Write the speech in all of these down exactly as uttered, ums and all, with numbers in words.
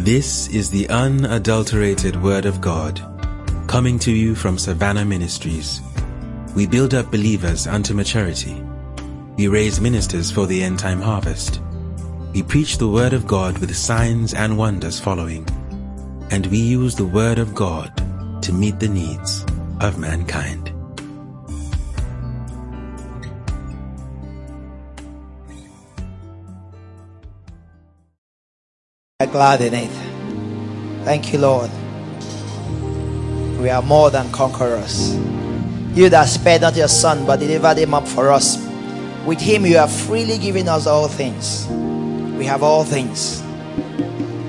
This is the unadulterated Word of God, coming to you from Savannah Ministries. We build up believers unto maturity. We raise ministers for the end-time harvest. We preach the Word of God with signs and wonders following. And we use the Word of God to meet the needs of mankind. We are glad in it. Thank you, Lord. We are more than conquerors. You that spared not your Son, but delivered him up for us. With him you have freely given us all things. We have all things.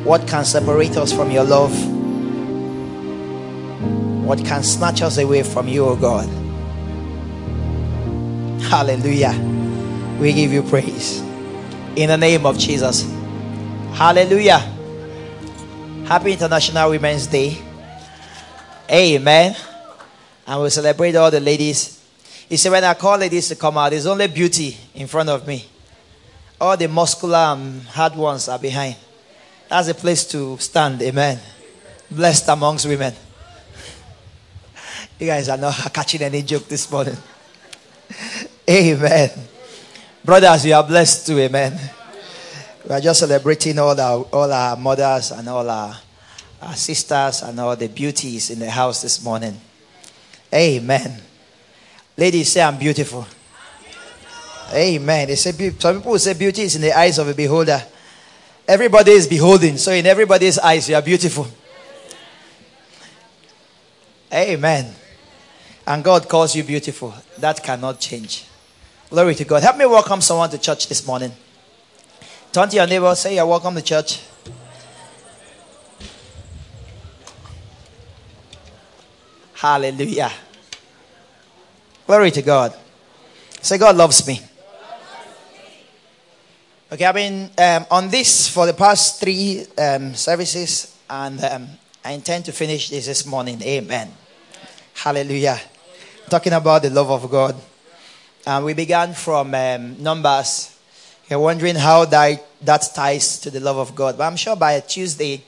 What can separate us from your love? What can snatch us away from you, O God? Hallelujah. We give you praise. In the name of Jesus. Hallelujah. Happy International Women's Day. Amen. And we celebrate all the ladies. You see, when I call ladies to come out, there's only beauty in front of me. All the muscular and hard ones are behind. That's a place to stand. Amen. Blessed amongst women. You guys are not catching any joke this morning. Amen. Brothers, you are blessed too. Amen. We are just celebrating all our, all our mothers and all our, our sisters and all the beauties in the house this morning. Amen. Ladies, say I'm beautiful. I'm beautiful. Amen. They say, some people say beauty is in the eyes of a beholder. Everybody is beholding. So in everybody's eyes, you are beautiful. Amen. And God calls you beautiful. That cannot change. Glory to God. Help me welcome someone to church this morning. Turn to your neighbor, say you're welcome to church. Hallelujah. Glory to God. Say, God loves me. Okay, I've been um, on this for the past three um, services, and um, I intend to finish this this morning. Amen. Hallelujah. Talking about the love of God. And we began from um, Numbers. You're wondering how that, that ties to the love of God. But I'm sure by Tuesday,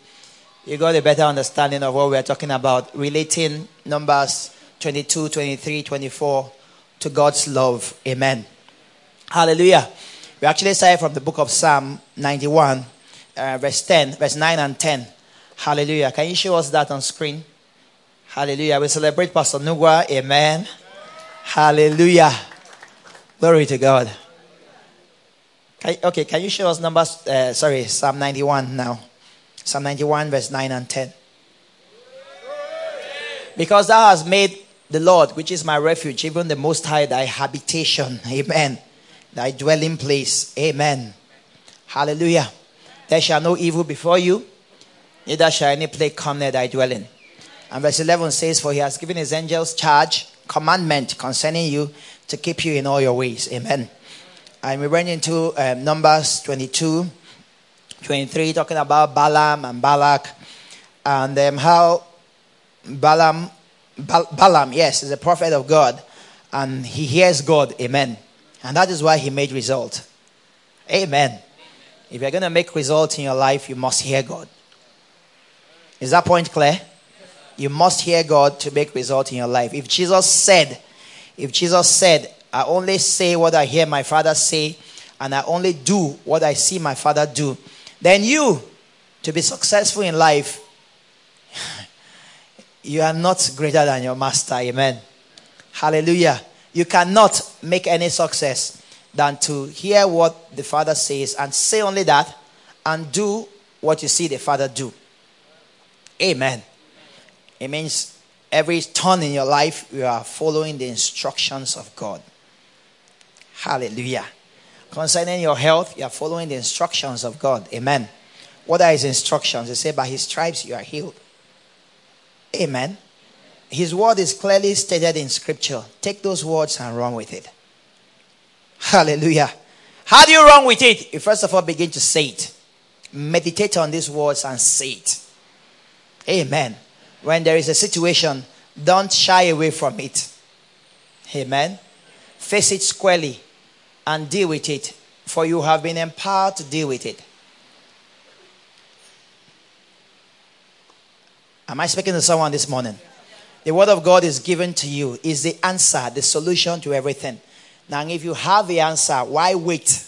you got a better understanding of what we're talking about, relating Numbers twenty-two, twenty-three, twenty-four to God's love. Amen. Hallelujah. We actually started from the book of Psalm ninety-one, uh, verse ten, verse nine and ten. Hallelujah. Can you show us that on screen? Hallelujah. We celebrate Pastor Nugwa. Amen. Hallelujah. Glory to God. Okay, can you show us numbers? Uh, sorry, Psalm ninety-one now. Psalm ninety-one, verse nine and ten. Because thou hast made the Lord, which is my refuge, even the Most High, thy habitation. Amen. Thy dwelling place. Amen. Hallelujah. There shall no evil before you, neither shall any plague come near thy dwelling. And verse eleven says, for he has given his angels charge, commandment concerning you, to keep you in all your ways. Amen. And we went into um, Numbers twenty-two, twenty-three, talking about Balaam and Balak. And um, how Balaam, ba- Balaam, yes, is a prophet of God. And he hears God, amen. And that is why he made result. Amen. If you're going to make result in your life, you must hear God. Is that point clear? You must hear God to make result in your life. If Jesus said, if Jesus said, I only say what I hear my Father say, and I only do what I see my Father do, then you, to be successful in life, you are not greater than your master. Amen. Hallelujah. You cannot make any success than to hear what the Father says and say only that, and do what you see the Father do. Amen. It means every turn in your life, you are following the instructions of God. Hallelujah. Concerning your health, you are following the instructions of God. Amen. What are his instructions? He said, by his stripes you are healed. Amen. His word is clearly stated in scripture. Take those words and run with it. Hallelujah. How do you run with it? You first of all begin to say it. Meditate on these words and say it. Amen. When there is a situation, don't shy away from it. Amen. Face it squarely and deal with it, for you have been empowered to deal with it. Am I speaking to someone this morning? The word of God is given to you. Is the answer, the solution to everything. Now, if you have the answer, why wait?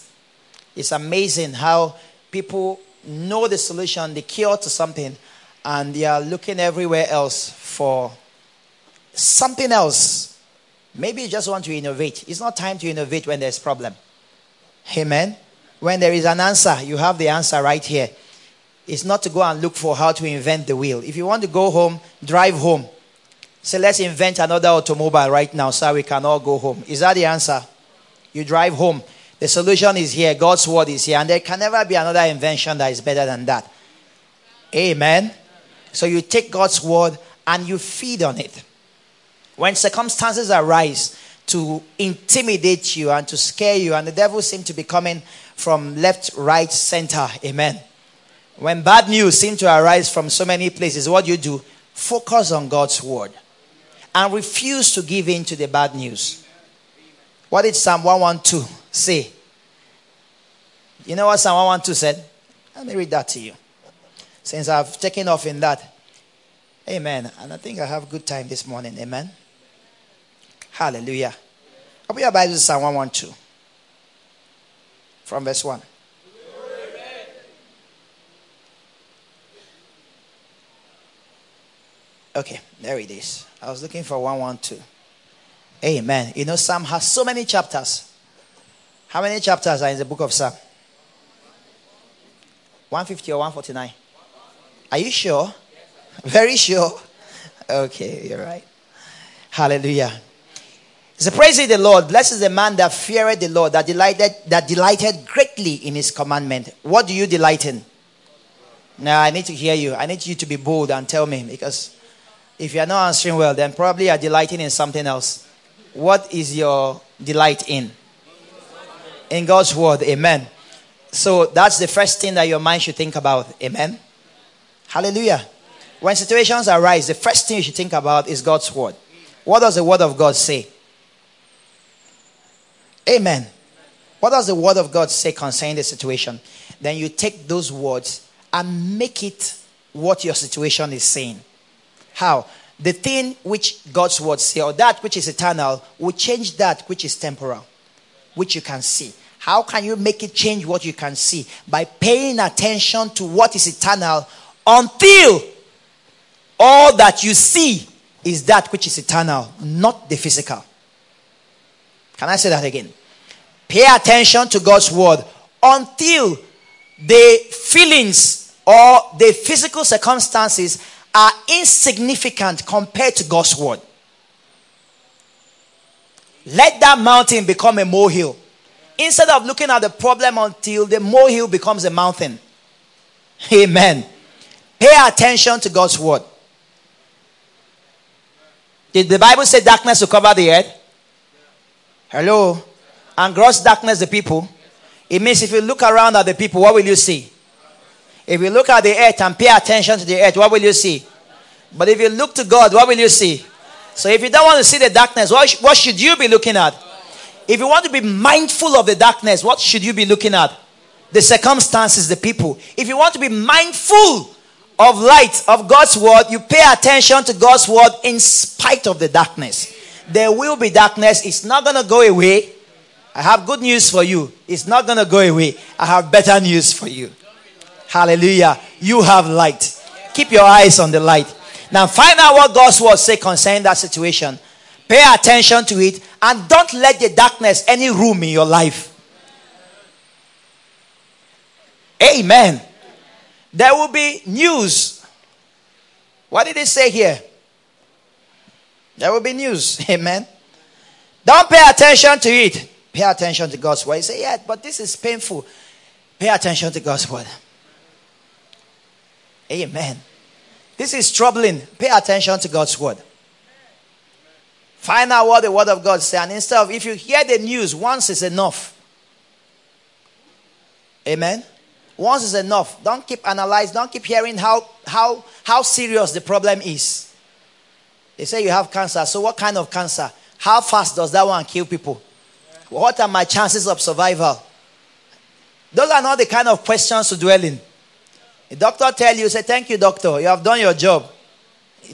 It's amazing how people know the solution, the cure to something, and they are looking everywhere else for something else. Maybe you just want to innovate. It's not time to innovate when there's a problem. Amen? When there is an answer, you have the answer right here. It's not to go and look for how to invent the wheel. If you want to go home, drive home. Say, let's invent another automobile right now so we can all go home. Is that the answer? You drive home. The solution is here. God's word is here. And there can never be another invention that is better than that. Amen? So you take God's word and you feed on it. When circumstances arise to intimidate you and to scare you, and the devil seems to be coming from left, right, center. Amen. When bad news seems to arise from so many places, what do you do? Focus on God's word. And refuse to give in to the bad news. What did Psalm one twelve say? You know what Psalm one twelve said? Let me read that to you. Since I've taken off in that. Amen. And I think I have a good time this morning. Amen. Hallelujah. Open your Bible to Psalm one twelve. From verse one. Okay, there it is. I was looking for one twelve. Amen. You know, Psalm has so many chapters. How many chapters are in the book of Psalm? one fifty or one forty-nine? Are you sure? Very sure? Okay, you're right. Hallelujah. So praise the Lord. Blessed is the man that feareth the Lord, that delighted, that delighted greatly in his commandment. What do you delight in? Now, I need to hear you. I need you to be bold and tell me, because if you are not answering well, then probably you are delighting in something else. What is your delight in? In God's word. Amen. So that's the first thing that your mind should think about. Amen. Hallelujah. When situations arise, the first thing you should think about is God's word. What does the word of God say? Amen. What does the word of God say concerning the situation? Then you take those words and make it what your situation is saying. How? The thing which God's word says, or that which is eternal, will change that which is temporal, which you can see. How can you make it change what you can see? By paying attention to what is eternal until all that you see is that which is eternal, not the physical. Can I say that again? Pay attention to God's word until the feelings or the physical circumstances are insignificant compared to God's word. Let that mountain become a molehill. Instead of looking at the problem until the molehill becomes a mountain. Amen. Pay attention to God's word. Did the Bible say darkness will cover the earth? Hello? And gross darkness the people. It means if you look around at the people, what will you see? If you look at the earth and pay attention to the earth, what will you see? But if you look to God, what will you see? So if you don't want to see the darkness, what, sh- what should you be looking at? If you want to be mindful of the darkness, what should you be looking at? The circumstances, the people. If you want to be mindful of light, of God's word, you pay attention to God's word in spite of the darkness. There will be darkness. It's not going to go away. I have good news for you. It's not going to go away. I have better news for you. Hallelujah. You have light. Keep your eyes on the light. Now find out what God's word says concerning that situation. Pay attention to it and don't let the darkness any room in your life. Amen. There will be news. What did it say here? There will be news. Amen. Don't pay attention to it. Pay attention to God's word. You say, yeah, but this is painful. Pay attention to God's word. Amen. This is troubling. Pay attention to God's word. Find out what the word of God says. And instead of, if you hear the news, once is enough. Amen. Once is enough. Don't keep analyzing. Don't keep hearing how, how, how serious the problem is. They say you have cancer. So what kind of cancer? How fast does that one kill people? What are my chances of survival? Those are not the kind of questions to dwell in. The doctor tell you, say, thank you, doctor. You have done your job.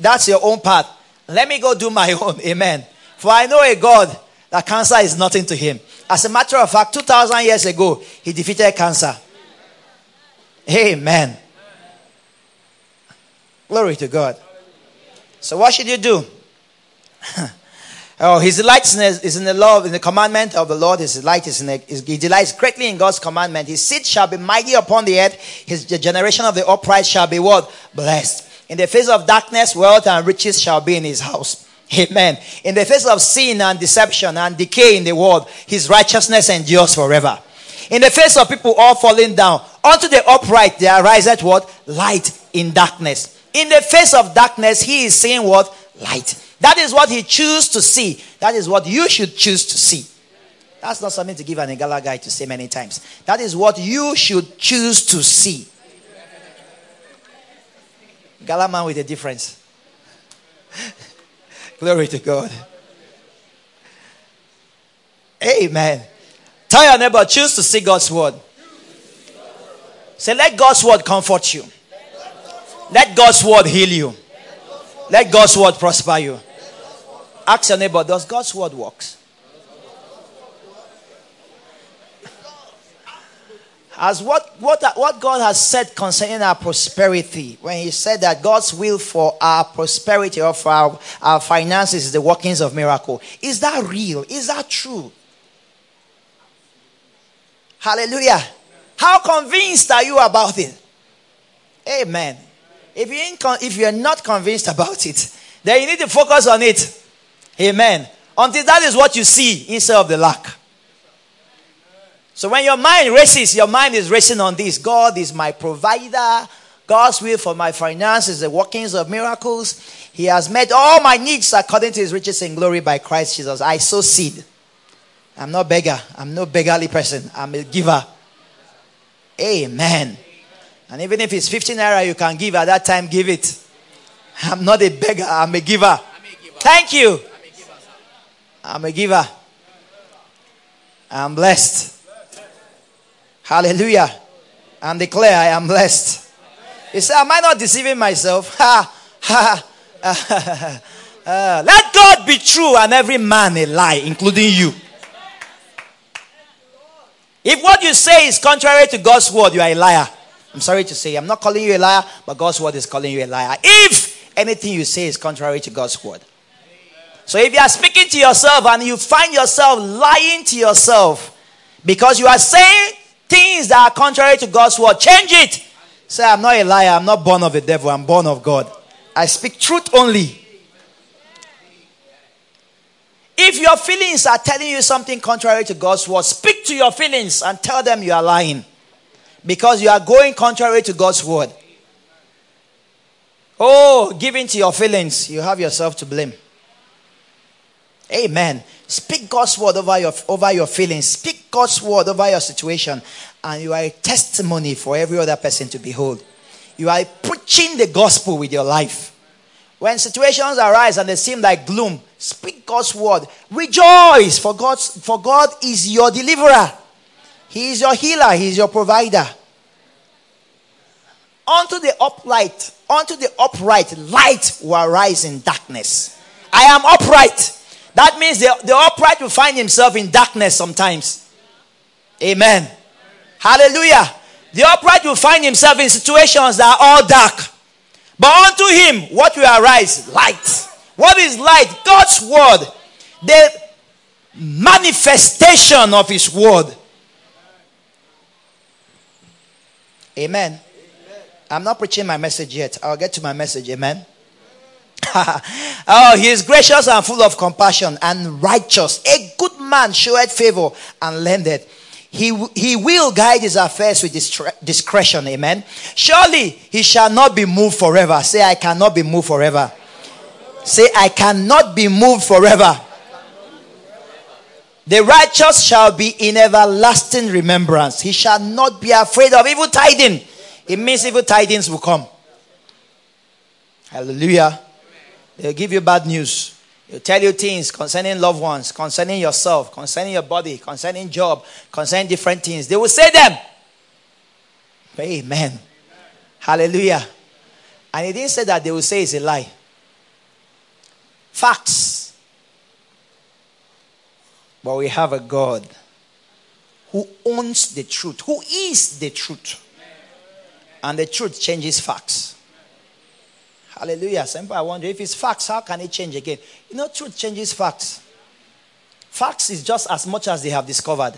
That's your own path. Let me go do my own. Amen. For I know a God that cancer is nothing to him. As a matter of fact, two thousand years ago, he defeated cancer. Amen. Glory to God. So what should you do? Oh, his delight is in the law, in the commandment of the Lord. His delight is in the, he delights greatly in God's commandment. His seed shall be mighty upon the earth. His the generation of the upright shall be what? Blessed. In the face of darkness, wealth and riches shall be in his house. Amen. In the face of sin and deception and decay in the world, his righteousness endures forever. In the face of people all falling down, unto the upright there ariseth what? Light in darkness. In the face of darkness, he is seeing what? Light. That is what he chooses to see. That is what you should choose to see. That's not something to give an Igala guy to say many times. That is what you should choose to see. Igala man with a difference. Glory to God. Amen. Tell your neighbor, choose to see God's word. Say, let God's word comfort you. Let God's word heal you. Let God's word prosper you. Ask your neighbor, does God's word work? As what, what, what God has said concerning our prosperity, when he said that God's will for our prosperity or for our, our finances is the workings of miracle. Is that real? Is that true? Hallelujah. How convinced are you about it? Amen. If you inc- if you're not convinced about it, then you need to focus on it. Amen. Until that is what you see instead of the lack. So when your mind races, your mind is racing on this. God is my provider. God's will for my finances, the workings of miracles. He has met all my needs according to his riches in glory by Christ Jesus. I sow seed. I'm not a beggar. I'm no beggarly person. I'm a giver. Amen. And even if it's fifteen naira you can give at that time, give it. I'm not a beggar. I'm a giver. I'm a giver. Thank you. I'm a giver, sir. I'm a giver. I'm blessed. Hallelujah. And declare I am blessed. You say, am I not deceiving myself? Ha, ha, ha, ha. Let God be true and every man a lie, including you. If what you say is contrary to God's word, you are a liar. I'm sorry to say, I'm not calling you a liar, but God's word is calling you a liar. If anything you say is contrary to God's word. So if you are speaking to yourself and you find yourself lying to yourself because you are saying things that are contrary to God's word, change it. Say, I'm not a liar. I'm not born of the devil. I'm born of God. I speak truth only. If your feelings are telling you something contrary to God's word, speak to your feelings and tell them you are lying. Because you are going contrary to God's word. Oh, give in to your feelings. You have yourself to blame. Amen. Speak God's word over your, over your feelings. Speak God's word over your situation. And you are a testimony for every other person to behold. You are preaching the gospel with your life. When situations arise and they seem like gloom, speak God's word. Rejoice, for God's, for God is your deliverer. He is your healer. He is your provider. Unto the upright, unto the upright, light will arise in darkness. I am upright. That means the, the upright will find himself in darkness sometimes. Amen. Hallelujah. The upright will find himself in situations that are all dark. But unto him, what will arise? Light. What is light? God's word. The manifestation of his word. Amen. I'm not preaching my message yet. I'll get to my message. Amen. Oh, he is gracious and full of compassion and righteous. A good man showeth favor and lendeth. He, he will guide his affairs with distra- discretion. Amen. Surely he shall not be moved forever. Say, I cannot be moved forever. Say, I cannot be moved forever. The righteous shall be in everlasting remembrance. He shall not be afraid of evil tidings. It means evil tidings will come. Hallelujah. They'll give you bad news. They'll tell you things concerning loved ones, concerning yourself, concerning your body, concerning job, concerning different things. They will say them. Amen. Hallelujah. And he didn't say that they will say it's a lie. facts. But we have a God who owns the truth, who is the truth. And the truth changes facts. Hallelujah. Sometimes I wonder, if it's facts, how can it change again? You know, truth changes facts. Facts is just as much as they have discovered.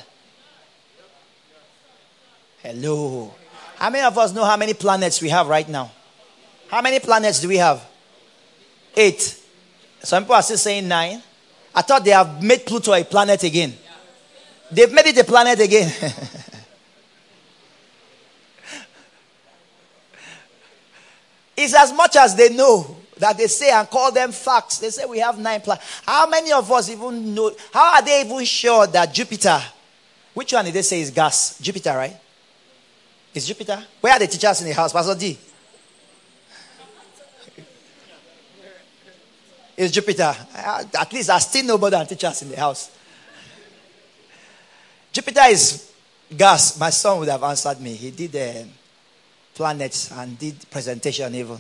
Hello. How many of us know how many planets we have right now? How many planets do we have? Eight. Some people are still saying nine. I thought they have made Pluto a planet again. They've made it a planet again. It's as much as they know that they say and call them facts. They say we have nine planets. How many of us even know? How are they even sure that Jupiter, which one did they say is gas? Jupiter, right? Is Jupiter? Where are the teachers in the house? Pastor D. Is Jupiter. At least I still know more than teachers in the house. Jupiter is gas. My son would have answered me. He did uh, planets and did presentation even.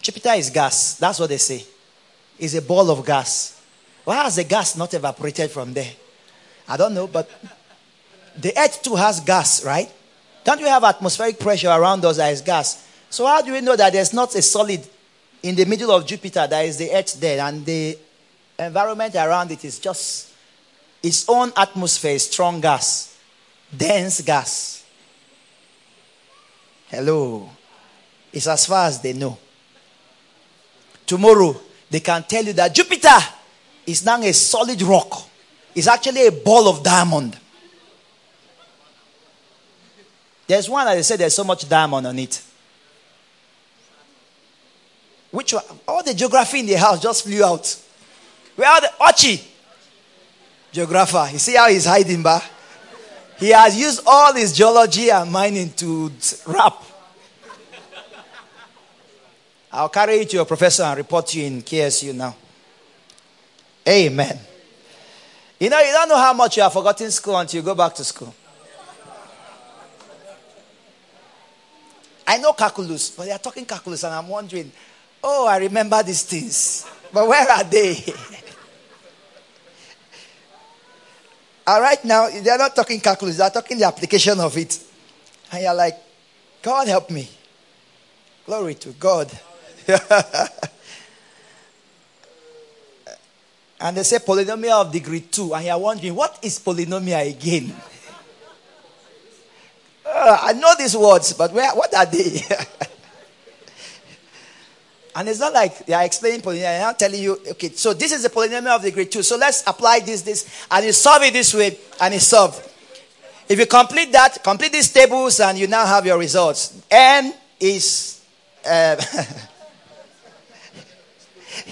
Jupiter is gas. That's what they say. It's a ball of gas. Why has the gas not evaporated from there? I don't know, but the earth too has gas, right? Don't we have atmospheric pressure around us that is gas? So how do we know that there's not a solid in the middle of Jupiter that is the earth there, and the environment around it is just its own atmosphere, strong gas, dense gas? Hello. It's as far as they know. Tomorrow, they can tell you that Jupiter is now a solid rock. It's actually a ball of diamond. There's one that they say there's so much diamond on it. Which one? All the geography in the house just flew out. Where are the Archie? Geographer. You see how he's hiding back? He has used all his geology and mining to rap. I'll carry you to your professor and report you in K S U now. Amen. You know, you don't know how much you have forgotten school until you go back to school. I know calculus, but they are talking calculus, and I'm wondering, oh, I remember these things, but where are they? All right, now, they are not talking calculus, they are talking the application of it. And you're like, God help me. Glory to God. And they say polynomial of degree two, and you're wondering, what is polynomial again? Uh, I know these words, but where? What are they? And it's not like they are explaining polynomial. They are telling you, okay, so this is the polynomial of degree two. So let's apply this, this, and you solve it this way, and it's solved. If you complete that, complete these tables, and you now have your results. N is, uh,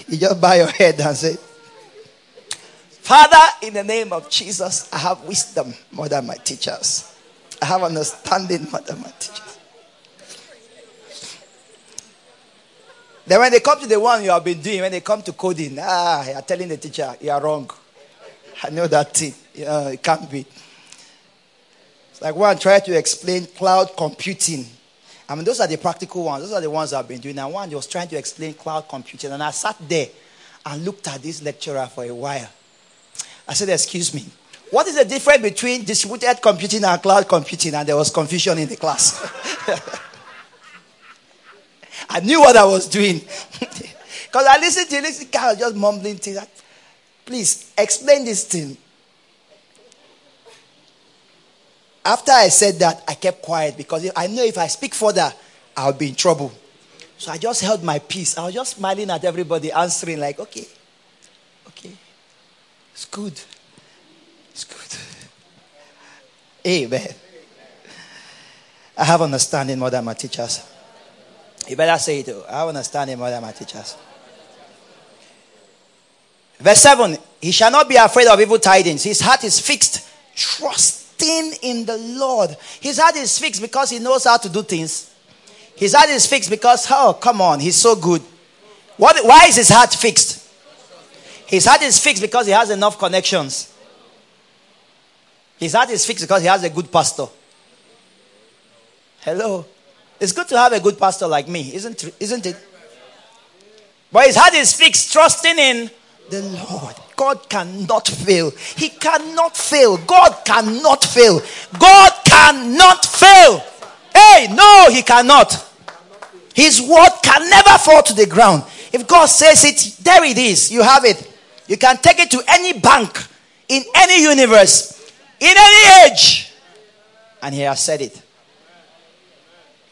you just bow your head and say, Father, in the name of Jesus, I have wisdom more than my teachers. I have understanding more than my teachers. Then when they come to the one you have been doing, when they come to coding, ah, you are telling the teacher, you are wrong. I know that thing. You know, it can't be. It's like one tried to explain cloud computing. I mean, those are the practical ones. Those are the ones I've been doing. And one was trying to explain cloud computing. And I sat there and looked at this lecturer for a while. I said, excuse me. What is the difference between distributed computing and cloud computing? And there was confusion in the class. I knew what I was doing. Because I listened to this guy just mumbling things. Like, please, explain this thing. After I said that, I kept quiet. Because if, I know if I speak further, I'll be in trouble. So I just held my peace. I was just smiling at everybody, answering like, okay. Okay. It's good. It's good. Amen. I have understanding more than my teachers. You better say it. I have understanding more than my teachers. Verse seven. He shall not be afraid of evil tidings. His heart is fixed, trusting in the Lord. His heart is fixed because he knows how to do things. His heart is fixed because, oh, come on, he's so good. What? Why is his heart fixed? His heart is fixed because he has enough connections. His heart is fixed because he has a good pastor. Hello. It's good to have a good pastor like me, isn't, isn't it? But his heart is fixed, trusting in the Lord. God cannot fail. He cannot fail. God cannot fail. God cannot fail. Hey, no, he cannot. His word can never fall to the ground. If God says it, there it is. You have it. You can take it to any bank, in any universe, in any age. And he has said it.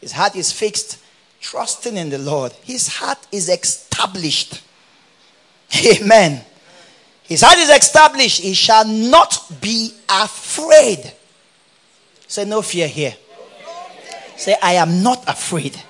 His heart is fixed, trusting in the Lord. His heart is established. Amen. His heart is established. He shall not be afraid. Say no fear here. Say I am not afraid.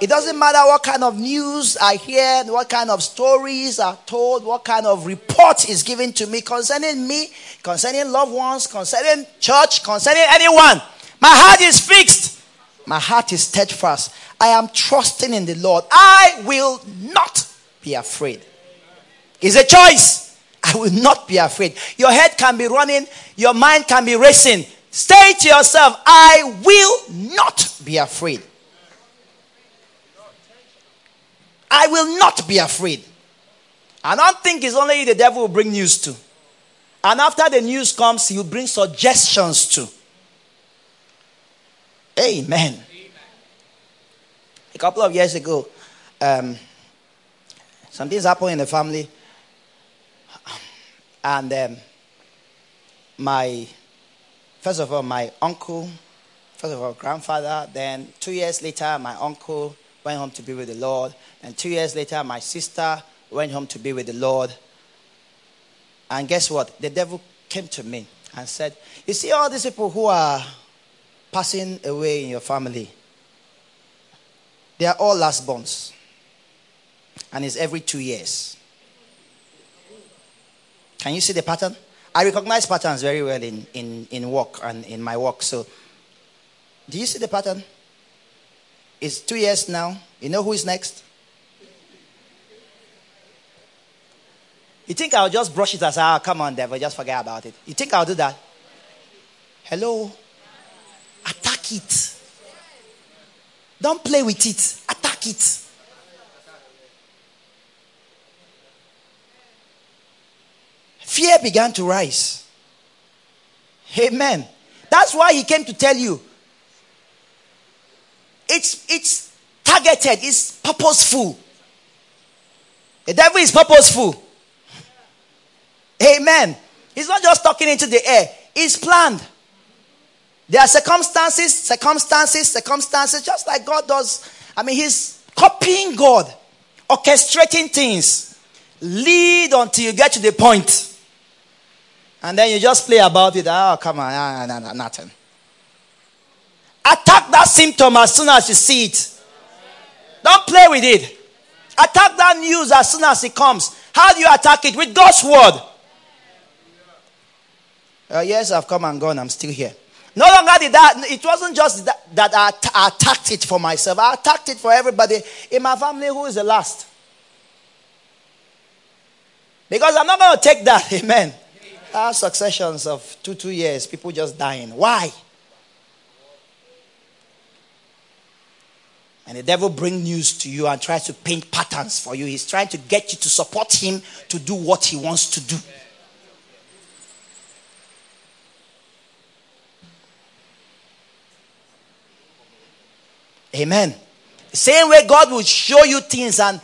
It doesn't matter what kind of news I hear, what kind of stories are told, what kind of report is given to me concerning me, concerning loved ones, concerning church, concerning anyone. My heart is fixed. My heart is steadfast. I am trusting in the Lord. I will not be afraid. It's a choice. I will not be afraid. Your head can be running. Your mind can be racing. Say to yourself, I will not be afraid. I will not be afraid. I don't think it's only you the devil will bring news to. And after the news comes, he'll bring suggestions to. Amen. Amen. A couple of years ago, um, something's happened in the family. And um, my, first of all, my uncle, first of all, grandfather, then two years later, my uncle went home to be with the Lord. And two years later, my sister went home to be with the Lord. And guess what? The devil came to me and said, you see all these people who are passing away in your family? They are all lastborns. And it's every two years. Can you see the pattern? I recognize patterns very well in, in, in work and in my work. So, do you see the pattern? It's two years now. You know who is next? You think I'll just brush it as, ah, come on, devil, just forget about it. You think I'll do that? Hello? Attack it. Don't play with it. Attack it. Fear began to rise. Amen. That's why he came to tell you. It's it's targeted. It's purposeful. The devil is purposeful. Amen. He's not just talking into the air. It's planned. There are circumstances, circumstances, circumstances, just like God does. I mean, he's copying God, orchestrating things. Lead until you get to the point. And then you just play about it. Oh, come on, nah, nah, nah, nothing. Attack that symptom as soon as you see it. Don't play with it. Attack that news as soon as it comes. How do you attack it? With God's word. Uh, yes, I've come and gone. I'm still here. No longer did that. It wasn't just that, that I, t- I attacked it for myself. I attacked it for everybody in my family who is the last. Because I'm not going to take that. Amen. I have successions of two, two years. People just dying. Why? And the devil brings news to you and tries to paint patterns for you. He's trying to get you to support him to do what he wants to do. Amen. The same way God will show you things and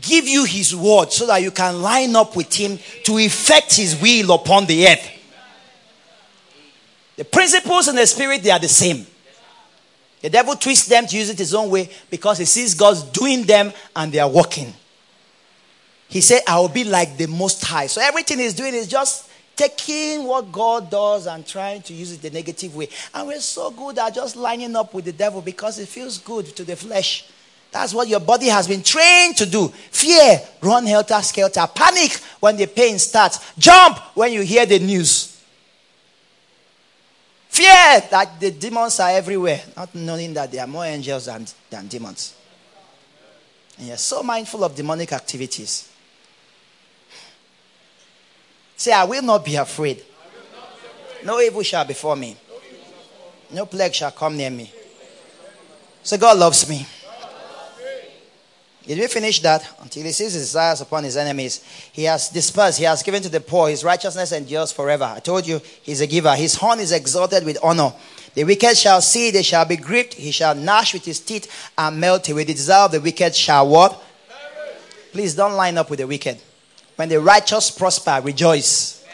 give you his word so that you can line up with him to effect his will upon the earth. The principles and the spirit, they are the same. The devil twists them to use it his own way because he sees God's doing them and they are working. He said, I will be like the Most High. So everything he's doing is just taking what God does and trying to use it the negative way. And we're so good at just lining up with the devil because it feels good to the flesh. That's what your body has been trained to do. Fear, run helter-skelter. Panic when the pain starts. Jump when you hear the news. Fear that the demons are everywhere. Not knowing that there are more angels than, than demons. And you're so mindful of demonic activities. Say, I will not be afraid. No evil shall befall me. No plague shall come near me. Say, God loves me. It will finish that until he sees his desires upon his enemies. He has dispersed, he has given to the poor. His righteousness endures forever. I told you, he's a giver. His horn is exalted with honor. The wicked shall see, they shall be gripped. He shall gnash with his teeth and melt away. The desire of the wicked shall what? Please don't line up with the wicked. When the righteous prosper, rejoice.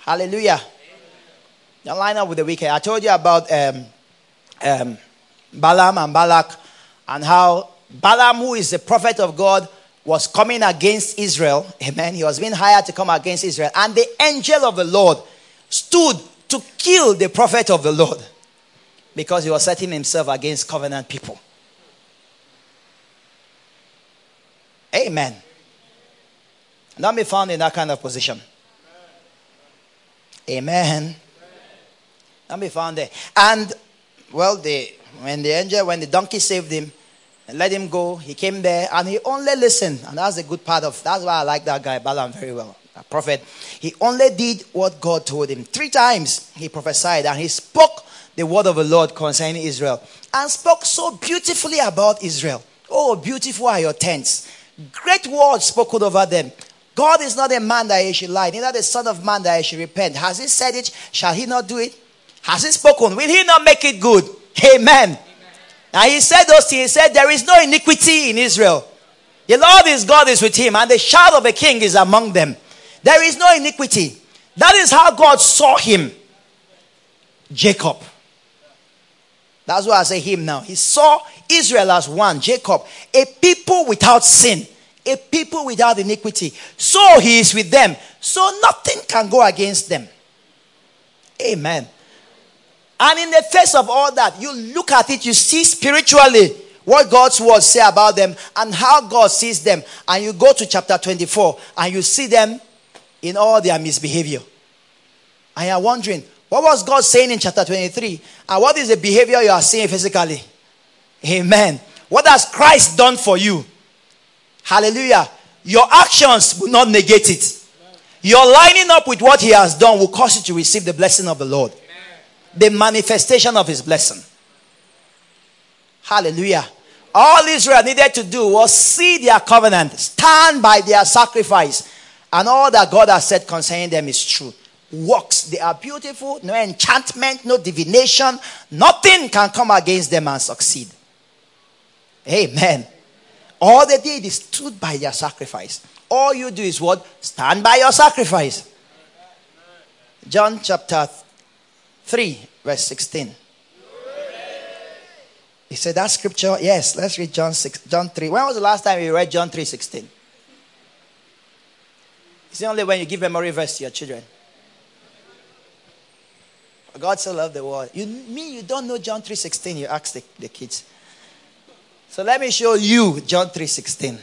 Hallelujah. Don't line up with the wicked. I told you about um, um, Balaam and Balak, and how Balaam, who is the prophet of God, was coming against Israel. Amen. He was being hired to come against Israel. And the angel of the Lord stood to kill the prophet of the Lord, because he was setting himself against covenant people. Amen. Don't be found in that kind of position. Amen. Don't be found there. And, well, the, when the angel, when the donkey saved him and let him go, he came there and he only listened. And that's the good part of, that's why I like that guy, Balaam, very well. A prophet. He only did what God told him. Three times he prophesied and he spoke the word of the Lord concerning Israel. And spoke so beautifully about Israel. Oh, beautiful are your tents. Great words spoken over them. God is not a man that he should lie, neither the son of man that he should repent. Has he said it? Shall he not do it? Has he spoken? Will he not make it good? Amen. Amen. Now he said those things. He said there is no iniquity in Israel. The Lord his God is with him, and the shout of a king is among them. There is no iniquity. That is how God saw him. Jacob. That's why I say him now. He saw Israel as one, Jacob, a people without sin, a people without iniquity. So he is with them. So nothing can go against them. Amen. And in the face of all that, you look at it, you see spiritually what God's word says about them and how God sees them. And you go to chapter twenty-four and you see them in all their misbehavior. And you're wondering, what was God saying in chapter twenty-three? And what is the behavior you are seeing physically? Amen. What has Christ done for you? Hallelujah. Your actions will not negate it. Your lining up with what he has done will cause you to receive the blessing of the Lord. The manifestation of his blessing. Hallelujah. All Israel needed to do was see their covenant, stand by their sacrifice, and all that God has said concerning them is true. Works, they are beautiful, no enchantment, no divination, nothing can come against them and succeed. Amen. All they did is stood by their sacrifice. All you do is what? Stand by your sacrifice. John chapter three, verse sixteen. He said that scripture, yes, let's read John six, John three. When was the last time you read John three sixteen? It's only when you give memory verse to your children. God so loved the world. You mean you don't know John three sixteen? You ask the, the kids. So let me show you John three sixteen.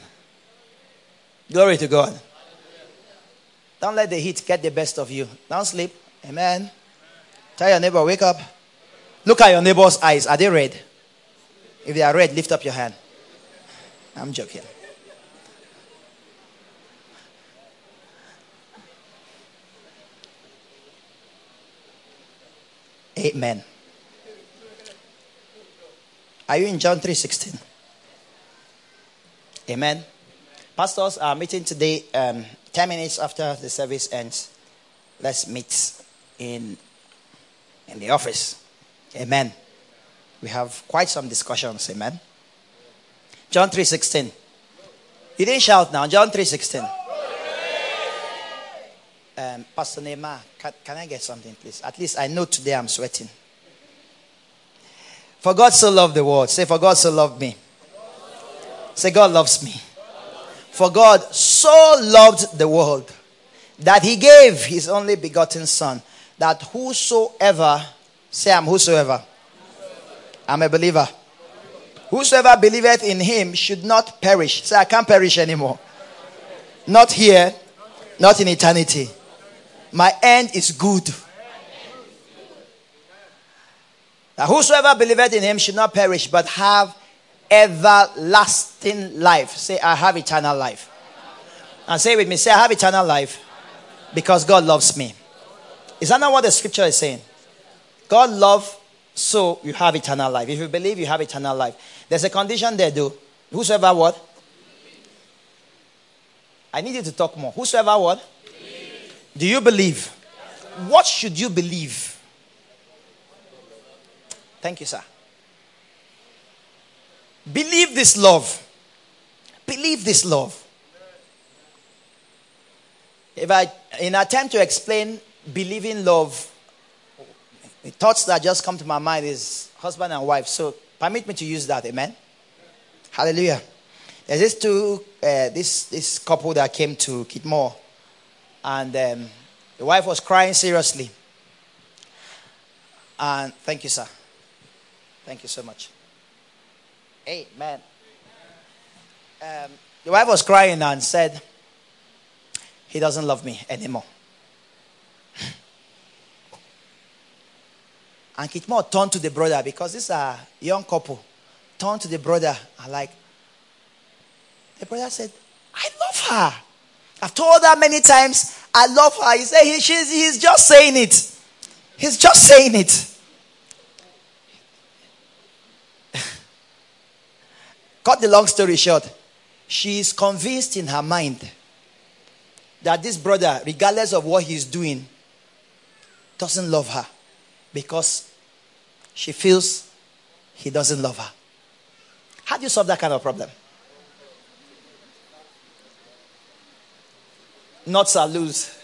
Glory to God. Don't let the heat get the best of you. Don't sleep. Amen. Tell your neighbor, wake up. Look at your neighbor's eyes. Are they red? If they are red, lift up your hand. I'm joking. Amen. Are you in John three sixteen? Amen. Pastors are meeting today um, ten minutes after the service ends. Let's meet in in the office. Amen. We have quite some discussions. Amen. John three sixteen. You didn't shout now. John three sixteen. Um, Pastor Neymar, can, can I get something, please? At least I know today I'm sweating. For God so loved the world. Say, for God so loved me. Say, God loves me. For God so loved the world that he gave his only begotten son, that whosoever, say I'm whosoever. I'm a believer. Whosoever believeth in him should not perish. Say, I can't perish anymore. Not here, not in eternity. My end is good. That whosoever believeth in him should not perish, but have everlasting life. Say, I have eternal life. And say with me, say, I have eternal life because God loves me. Is that not what the scripture is saying? God loved so you have eternal life. If you believe, you have eternal life. There's a condition there, though. Whosoever what? I need you to talk more. Whosoever what? Believe. Do you believe? Yes, what should you believe? Thank you, sir. Believe this love. Believe this love. If I, in an attempt to explain believing love, the thoughts that just come to my mind is husband and wife. So permit me to use that. Amen. Hallelujah. There's this two, uh, this this couple that came to Kidmore, and um, the wife was crying seriously. And thank you, sir. Thank you so much. Amen. Um, the wife was crying and said, "He doesn't love me anymore." And Kitmore turned to the brother, because this is a young couple, turned to the brother and like, the brother said, "I love her. I've told her many times, I love her." He said, he, she's, he's just saying it. He's just saying it. Cut the long story short. She's convinced in her mind that this brother, regardless of what he's doing, doesn't love her, because she feels he doesn't love her. How do you solve that kind of problem? Nuts are loose.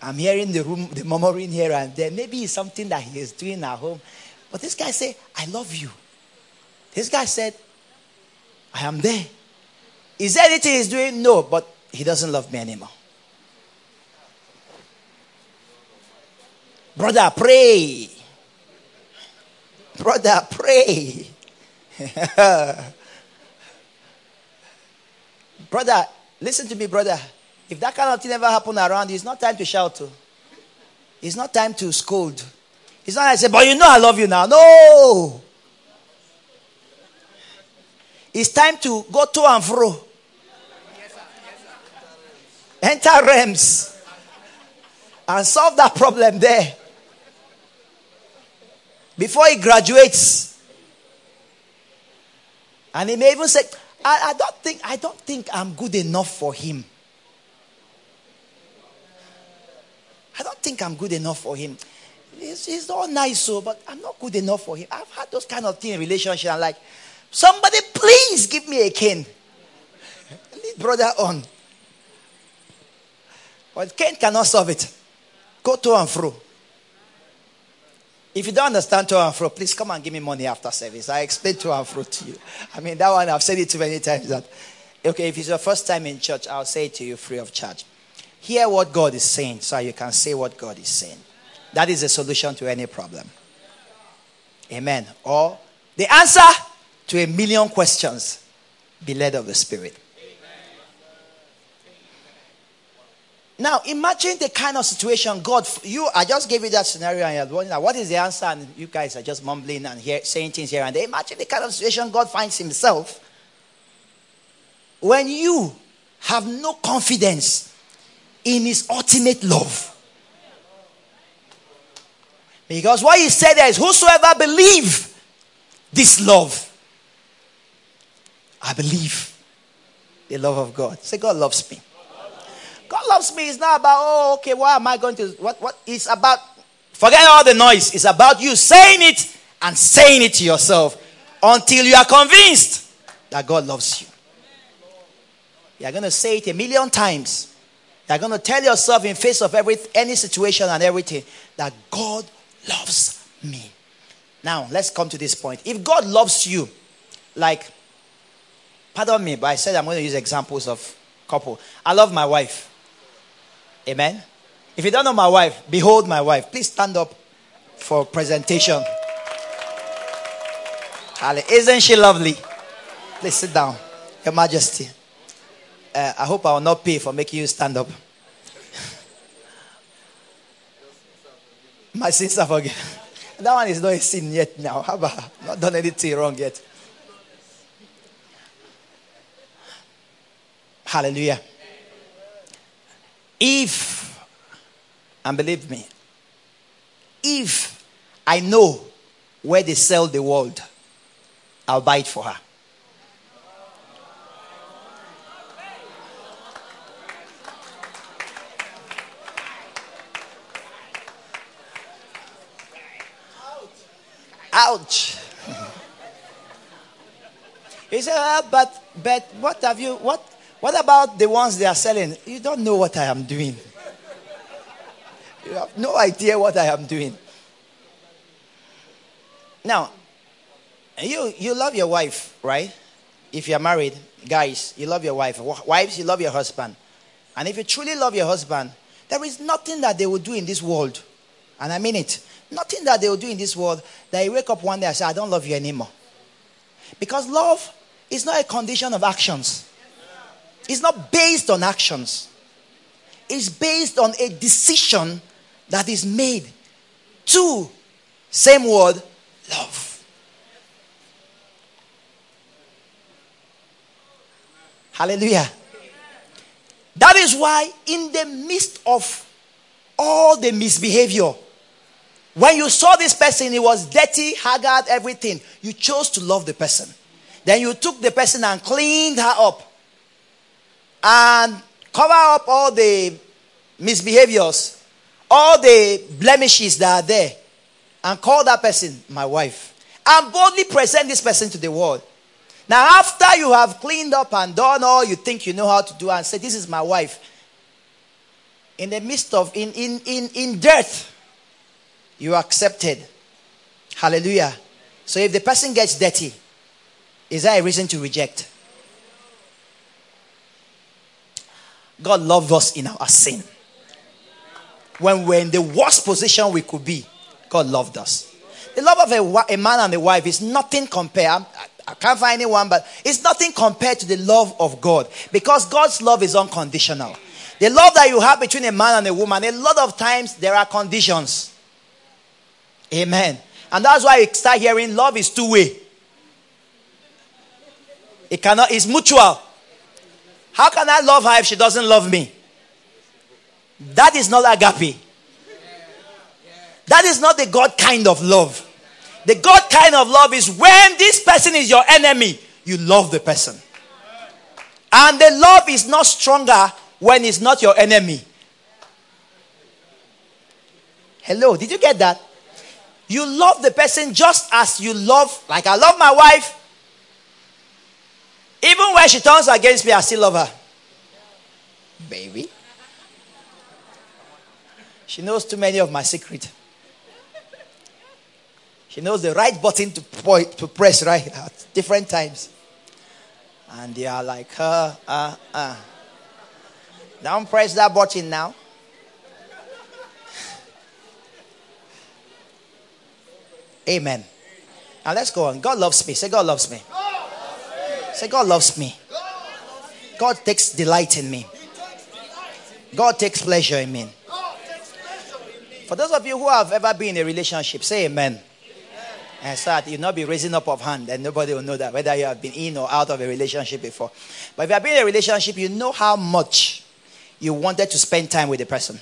I'm hearing the room, the murmuring here and there. Maybe it's something that he is doing at home. But this guy said, "I love you." This guy said, "I am there." Is there anything he's doing? No, but he doesn't love me anymore. Brother, pray. Brother, pray. Brother, listen to me, brother. If that kind of thing ever happened around you, it's not time to shout. It's not time to scold. It's not like I say, "But you know I love you now." No. It's time to go to and fro. Enter realms and solve that problem there before he graduates. And he may even say, I, I don't think I don't think I'm good enough for him. I don't think I'm good enough for him. It's, it's all nice, so, but I'm not good enough for him. I've had those kind of things in relationships. I'm like, somebody please give me a cane. Lead brother on. But cane cannot solve it. Go to and fro. If you don't understand to and fro, please come and give me money after service. I explain to and fro to you. I mean, that one, I've said it too many times. That okay, if it's your first time in church, I'll say it to you free of charge. Hear what God is saying so you can say what God is saying. That is the solution to any problem. Amen. Or the answer to a million questions, be led of the Spirit. Now, imagine the kind of situation God, you, I just gave you that scenario and you're wondering, what is the answer? And you guys are just mumbling and here, saying things here and there. Imagine the kind of situation God finds himself when you have no confidence in his ultimate love. Because what he said there is, whosoever believe this love, I believe the love of God. Say, God loves me. God loves me. It's not about, oh, okay, why am I going to, what, what? It's about, forget all the noise. It's about you saying it and saying it to yourself until you are convinced that God loves you. You're going to say it a million times. You're going to tell yourself in face of every any situation and everything that God loves me. Now, let's come to this point. If God loves you, like, pardon me, but I said I'm going to use examples of couple. I love my wife. Amen. If you don't know my wife, behold my wife. Please stand up for presentation. Isn't she lovely? Please sit down, Your Majesty. Uh, I hope I will not pay for making you stand up. My sins are forgiven. That one is not a sin yet now. I've not done anything wrong yet. Hallelujah. If, and believe me, if I know where they sell the world, I'll buy it for her. Ouch. He said, oh, but, but what have you, what, what about the ones they are selling? You don't know what I am doing. You have no idea what I am doing. Now, you, you love your wife, right? If you're married, guys, you love your wife. Wives, you love your husband. And if you truly love your husband, there is nothing that they will do in this world. And I mean it. Nothing that they will do in this world that you wake up one day and say, I don't love you anymore. Because love is not a condition of actions. It's not based on actions. It's based on a decision that is made to, same word, love. Hallelujah. That is why in the midst of all the misbehavior, when you saw this person, he was dirty, haggard, everything. You chose to love the person. Then you took the person and cleaned her up. And cover up all the misbehaviors, all the blemishes that are there. And call that person my wife. And boldly present this person to the world. Now after you have cleaned up and done all you think you know how to do and say, this is my wife. In the midst of, in, in, in, in death, you are accepted. Hallelujah. So if the person gets dirty, is there a reason to reject? God loved us in our sin. When we're in the worst position we could be, God loved us. The love of a, a man and a wife is nothing compared. I, I can't find anyone, but it's nothing compared to the love of God. Because God's love is unconditional. The love that you have between a man and a woman, a lot of times there are conditions. Amen. And that's why you start hearing love is two-way. It cannot, it's mutual. How can I love her if she doesn't love me? That is not agape. That is not the God kind of love. The God kind of love is when this person is your enemy, you love the person. And the love is not stronger when it's not your enemy. Hello, did you get that? You love the person just as you love, like I love my wife. Even when she turns against me, I still love her. Baby. She knows too many of my secrets. She knows the right button to, point, to press right at different times. And they are like, uh, uh, uh. Don't press that button now. Amen. Now let's go on. God loves me. Say, God loves me. God loves me. Say, God loves me. God loves me. God takes delight in me. God takes pleasure in me. For those of you who have ever been in a relationship, say amen. Amen. And so that you'll not be raising up of hand and nobody will know that whether you have been in or out of a relationship before. But if you have been in a relationship, you know how much you wanted to spend time with the person.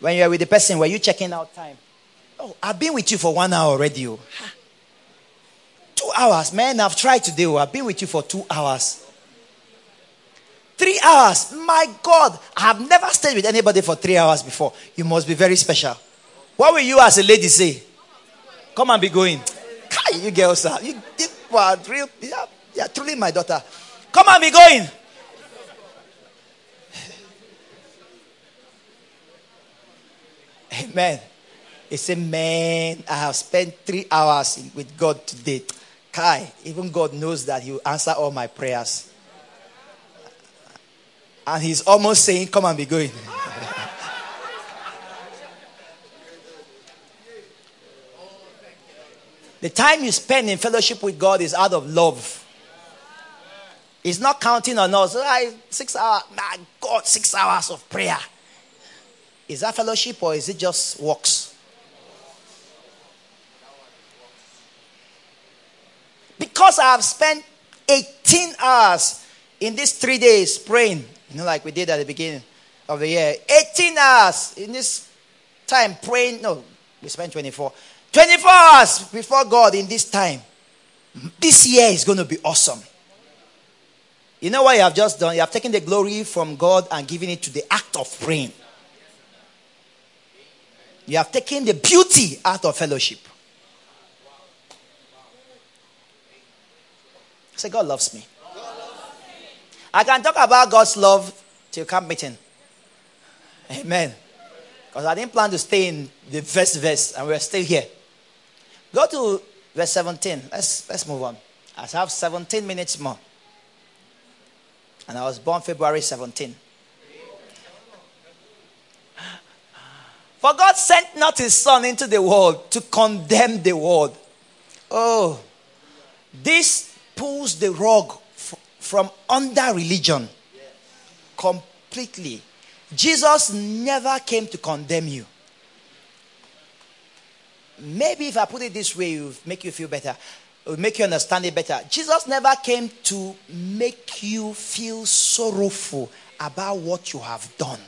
When you're with the person, were you checking out time? Oh, I've been with you for one hour already. Oh. Two hours, man. I've tried today. Oh. I've been with you for two hours. Three hours. My God, I have never stayed with anybody for three hours before. You must be very special. What will you as a lady say? Come and be going. You girls are, you, you are real, you are, you are truly my daughter. Come and be going. Amen. He said, man, I have spent three hours with God today. Kai, even God knows that he will answer all my prayers. And he's almost saying, come and be going. The time you spend in fellowship with God is out of love. It's not counting on us. Six hours, my God, six hours of prayer. Is that fellowship or is it just walks? Because I have spent eighteen hours in these three days praying. You know, like we did at the beginning of the year. eighteen hours in these time praying. No, we spent twenty-four, twenty-four hours before God in this time. This year is going to be awesome. You know what you have just done? You have taken the glory from God and given it to the act of praying. You have taken the beauty out of fellowship. Say, God loves me. God loves me. I can talk about God's love till camp meeting. Amen. Because I didn't plan to stay in the first verse, and we're still here. Go to verse seventeen. Let's, let's move on. I have seventeen minutes more. And I was born February seventeenth. For God sent not his son into the world to condemn the world. Oh, this pulls the rug f- from under religion completely. Jesus never came to condemn you. Maybe if I put it this way, it will make you feel better. It will make you understand it better. Jesus never came to make you feel sorrowful about what you have done.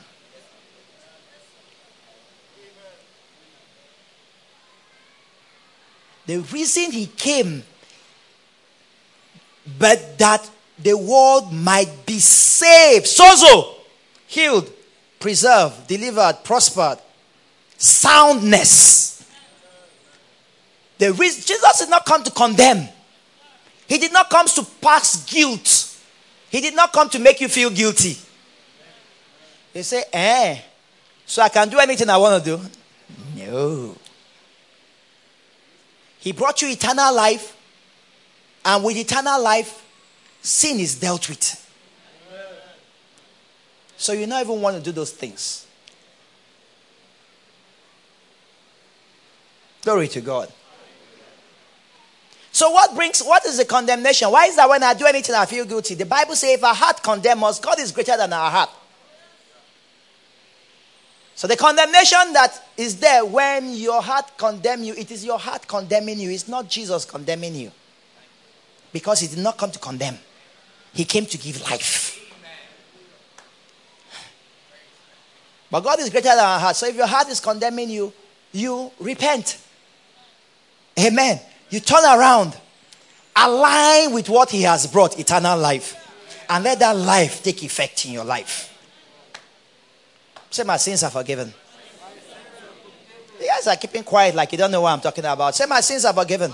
The reason he came, but that the world might be saved, sozo, healed, preserved, delivered, prospered, soundness. The reason, Jesus did not come to condemn. He did not come to pass guilt. He did not come to make you feel guilty. You say, eh, so I can do anything I want to do? No. He brought you eternal life, and with eternal life, sin is dealt with. So you don't even want to do those things. Glory to God. So what brings, what is the condemnation? Why is that when I do anything, I feel guilty? The Bible says if our heart condemns us, God is greater than our heart. So the condemnation that is there when your heart condemns you, it is your heart condemning you. It's not Jesus condemning you. Because he did not come to condemn. He came to give life. But God is greater than our heart. So if your heart is condemning you, you repent. Amen. You turn around. Align with what he has brought, eternal life. And let that life take effect in your life. Say, my sins are forgiven. You guys are keeping quiet like you don't know what I'm talking about. Say, my sins are forgiven.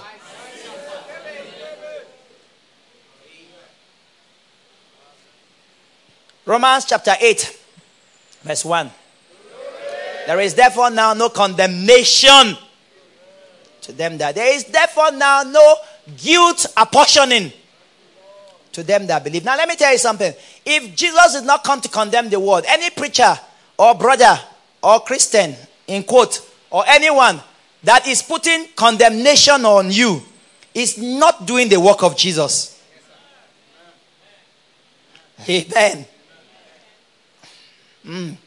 Romans chapter eight, verse one. There is therefore now no condemnation to them that. There is therefore now no guilt apportioning to them that believe. Now let me tell you something. If Jesus did not come to condemn the world, any preacher or brother or Christian, in quote, or anyone that is putting condemnation on you is not doing the work of Jesus. Amen. Mm.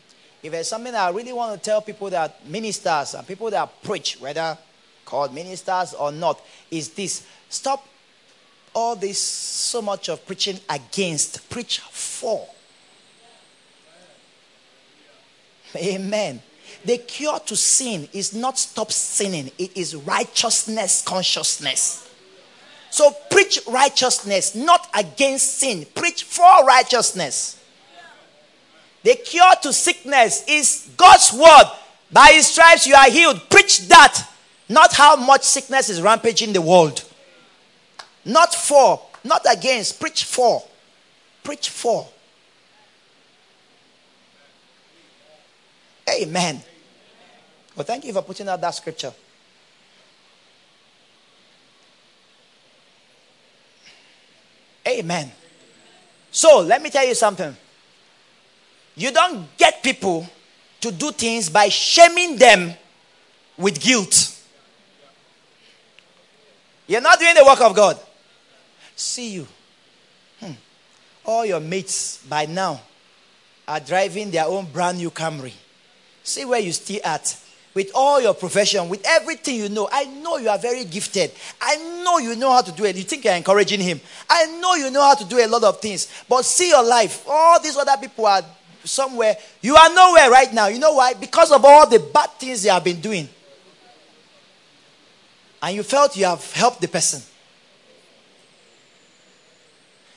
If there's something that I really want to tell people that ministers and people that preach, whether called ministers or not, is this. Stop all this so much of preaching against. Preach for. Amen. The cure to sin is not stop sinning. It is righteousness consciousness. So preach righteousness, not against sin. Preach for righteousness. The cure to sickness is God's word. By his stripes you are healed. Preach that. Not how much sickness is rampaging the world. Not for. Not against. Preach for. Preach for. Amen. Well, thank you for putting out that scripture. Amen. So, let me tell you something. You don't get people to do things by shaming them with guilt. You're not doing the work of God. See you. Hmm. All your mates by now are driving their own brand new Camry. See where you still at. With all your profession, with everything you know. I know you are very gifted. I know you know how to do it. You think you're encouraging him. I know you know how to do a lot of things. But see your life. All these other people are somewhere. You are nowhere right now. You know why? Because of all the bad things they have been doing. And you felt you have helped the person.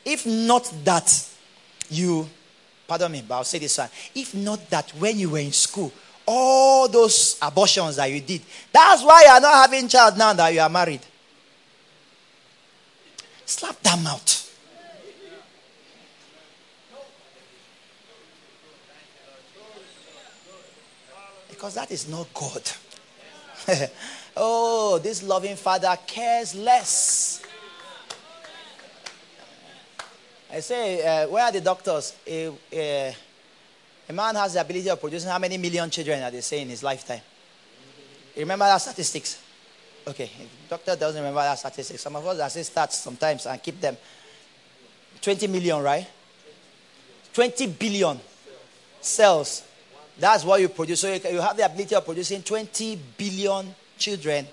If not that you, pardon me, but I'll say this one. If not that when you were in school, all those abortions that you did, that's why you are not having child now that you are married. Slap them out. Because that is not God. Oh, this loving Father cares less. I say, uh, where are the doctors? A, a, a man has the ability of producing how many million children are they saying in his lifetime? You remember that statistics? Okay, if the doctor doesn't remember that statistics. Some of us that say stats sometimes and keep them. twenty million, right? twenty billion cells. That's what you produce. So you have the ability of producing twenty billion children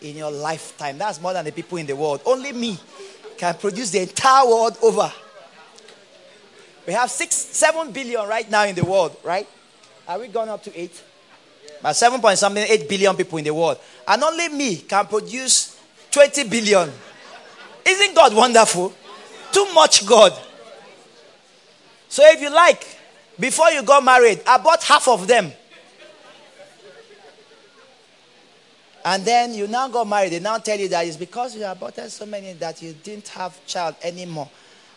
in your lifetime. That's more than the people in the world. Only me can produce the entire world over. We have six, seven billion right now in the world, right? Are we gone up to eight? About seven point something, eight billion people in the world. And only me can produce twenty billion. Isn't God wonderful? Too much God. So if you like, before you got married, I bought half of them. And then you now got married. They now tell you that it's because you aborted so many that you didn't have child anymore.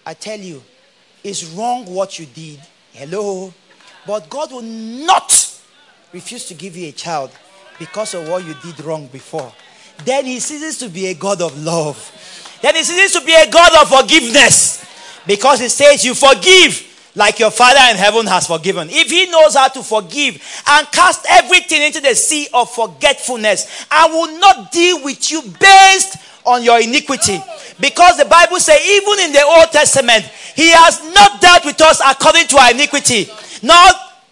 I tell you, it's wrong what you did. Hello? But God will not refuse to give you a child because of what you did wrong before. Then he ceases to be a God of love. Then he ceases to be a God of forgiveness. Because he says you forgive like your Father in heaven has forgiven. If he knows how to forgive and cast everything into the sea of forgetfulness, and will not deal with you based on your iniquity. Because the Bible says, even in the Old Testament, he has not dealt with us according to our iniquity, nor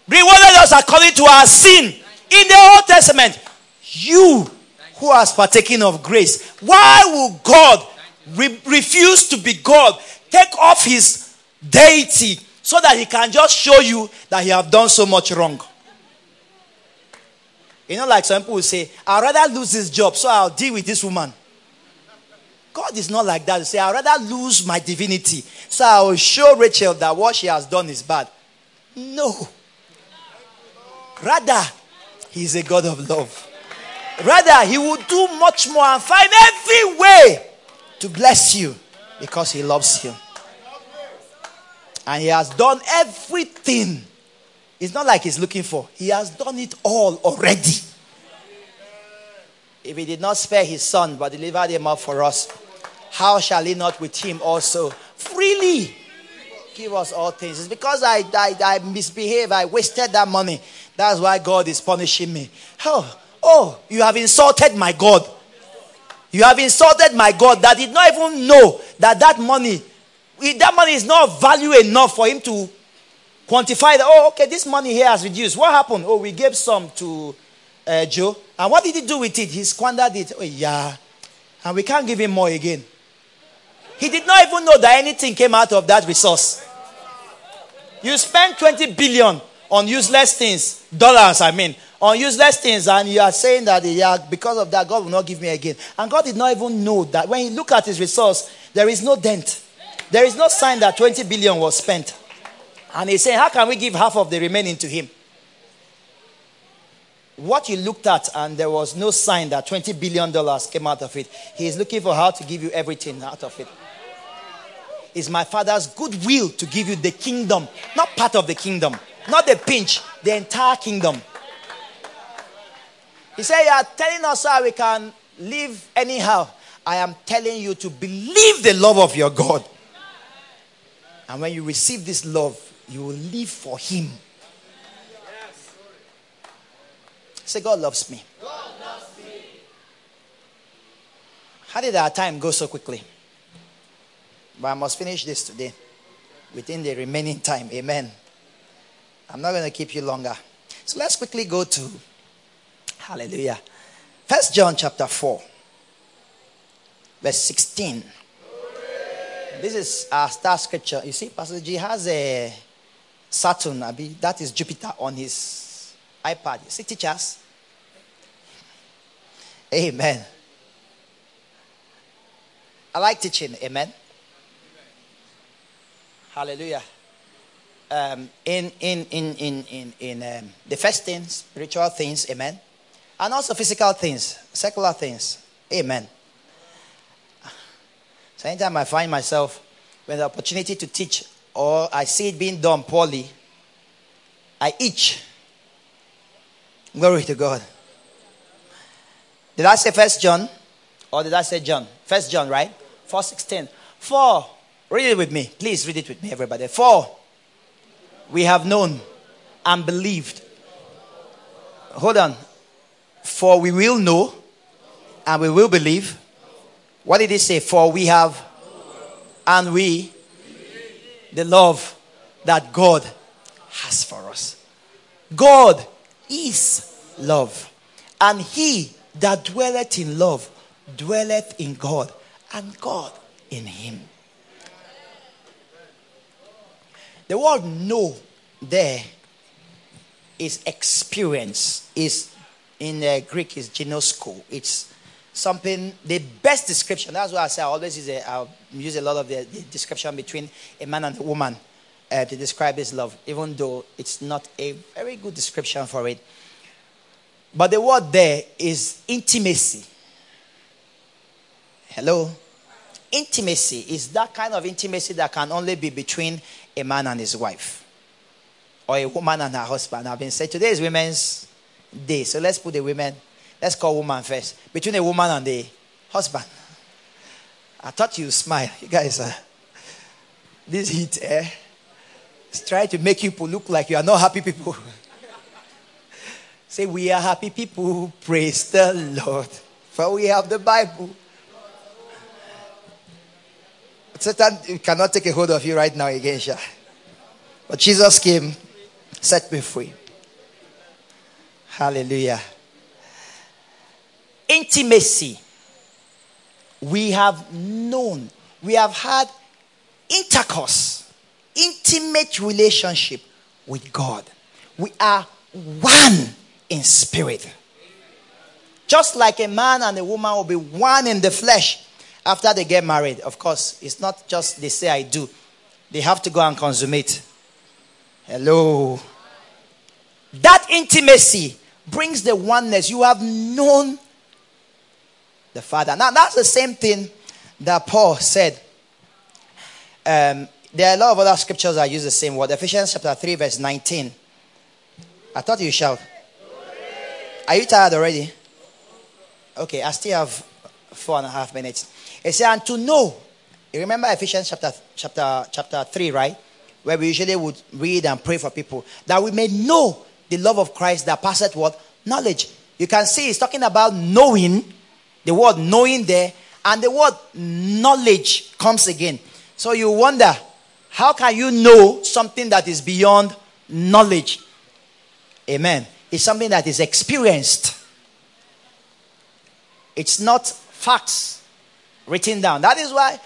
rewarded us according to our sin. In the Old Testament, you who are partaking of grace, why will God re- refuse to be God? Take off his deity, so that he can just show you that you have done so much wrong. You know, like some people will say, I'd rather lose this job, so I'll deal with this woman. God is not like that. He say, I'd rather lose my divinity, so I will show Rachel that what she has done is bad. No. Rather, he is a God of love. Rather, he will do much more and find every way to bless you because he loves you. And he has done everything. It's not like he's looking for. He has done it all already. If he did not spare his son, but delivered him up for us, how shall he not with him also freely give us all things? It's because I, I, I misbehaved. I wasted that money. That's why God is punishing me. Oh, oh, you have insulted my God. You have insulted my God that did not even know that that money... that money is not of value enough for him to quantify that. Oh, okay, this money here has reduced. What happened? Oh, we gave some to uh, Joe. And what did he do with it? He squandered it. Oh, yeah. And we can't give him more again. He did not even know that anything came out of that resource. You spend twenty billion on useless things, dollars, I mean, on useless things, and you are saying that yeah, because of that, God will not give me again. And God did not even know that when he looked at his resource, there is no dent. There is no sign that twenty billion was spent. And he's saying, how can we give half of the remaining to him? What you looked at and there was no sign that twenty billion dollars came out of it. He is looking for how to give you everything out of it. It's my Father's goodwill to give you the kingdom. Not part of the kingdom. Not the pinch. The entire kingdom. He said, you are telling us how we can live anyhow. I am telling you to believe the love of your God. And when you receive this love, you will live for him. Yes. Say, God loves me. God loves me. How did our time go so quickly? But I must finish this today within the remaining time. Amen. I'm not going to keep you longer. So let's quickly go to, hallelujah, First John chapter four, verse sixteen. This is our star scripture. You see, Pastor G has a Saturn, Abi, that is Jupiter on his iPad. You see, teachers? Amen. I like teaching. Amen. Hallelujah. Um, in in in in in in um, the first things, spiritual things, amen, and also physical things, secular things, amen. So anytime I find myself with the opportunity to teach, or I see it being done poorly, I itch. Glory to God. Did I say First John, or did I say John? First John, right? Four sixteen. Four. Read it with me, please. Read it with me, everybody. Four. We have known and believed. Hold on. For we will know and we will believe. What did he say? For we have and we the love that God has for us. God is love. And he that dwelleth in love dwelleth in God and God in him. The word know there is experience. Is in uh, Greek is ginosko. It's something, the best description. That's why I say I always use a, I use a lot of the, the description between a man and a woman uh, to describe this love, even though it's not a very good description for it. But the word there is intimacy. Hello? Intimacy is that kind of intimacy that can only be between a man and his wife, or a woman and her husband. I've been saying today is Women's Day, so let's put the women, let's call woman first. Between a woman and the husband. I thought you smile, you guys. Uh, this heat, eh? It's trying to make people look like you are not happy people. Say we are happy people. Praise the Lord, for we have the Bible. Satan cannot take a hold of you right now again, Sha. But Jesus came, set me free. Hallelujah. Intimacy. We have known. We have had intercourse. Intimate relationship with God. We are one in spirit. Just like a man and a woman will be one in the flesh. After they get married, of course, it's not just they say I do. They have to go and consummate. Hello. That intimacy brings the oneness. You have known the Father. Now, that's the same thing that Paul said. Um, there are a lot of other scriptures that use the same word. Ephesians chapter three, verse nineteen. I thought you shout. Are you tired already? Okay, I still have four and a half minutes. It says, and to know. You remember Ephesians chapter chapter chapter three, right? Where we usually would read and pray for people. That we may know the love of Christ that passeth what? Knowledge. You can see it's talking about knowing. The word knowing there. And the word knowledge comes again. So you wonder, how can you know something that is beyond knowledge? Amen. It's something that is experienced. It's not facts written down. That is why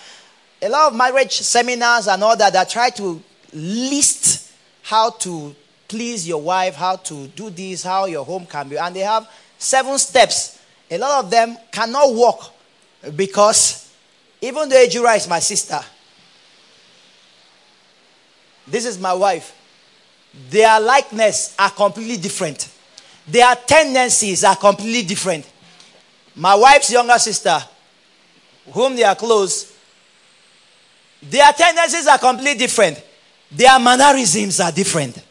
a lot of marriage seminars and all that, that try to list how to please your wife, how to do this, how your home can be. And they have seven steps. A lot of them cannot work because even though Ejura is my sister, this is my wife, their likeness are completely different. Their tendencies are completely different. My wife's younger sister, whom they are close, their tendencies are completely different. Their mannerisms are different.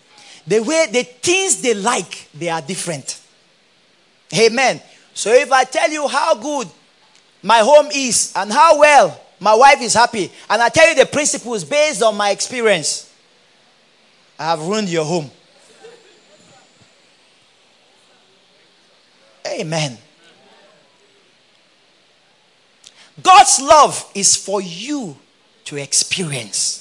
The way, the things they like, they are different. Amen. So if I tell you how good my home is and how well my wife is happy, and I tell you the principles based on my experience, I have ruined your home. Amen. God's love is for you to experience.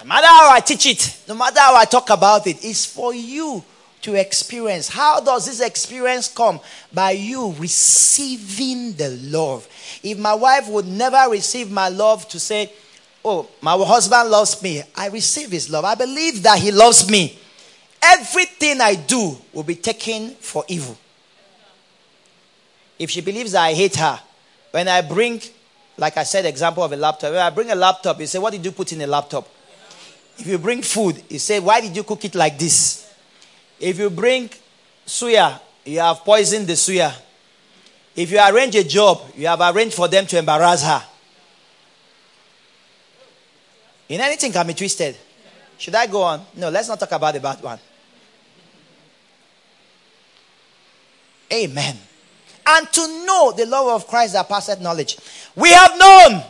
No matter how I teach it, no matter how I talk about it, it's for you to experience. How does this experience come? By you receiving the love. If my wife would never receive my love to say, Oh, my husband loves me. I receive his love. I believe that he loves me. Everything I do will be taken for evil. If she believes that I hate her, when I bring, like I said, example of a laptop. When I bring a laptop, you say, what did you put in a laptop? If you bring food, you say, why did you cook it like this? If you bring suya, you have poisoned the suya. If you arrange a job, you have arranged for them to embarrass her. In anything can be twisted. Should I go on? No, let's not talk about the bad one. Amen. And to know the love of Christ that passeth knowledge. We have known.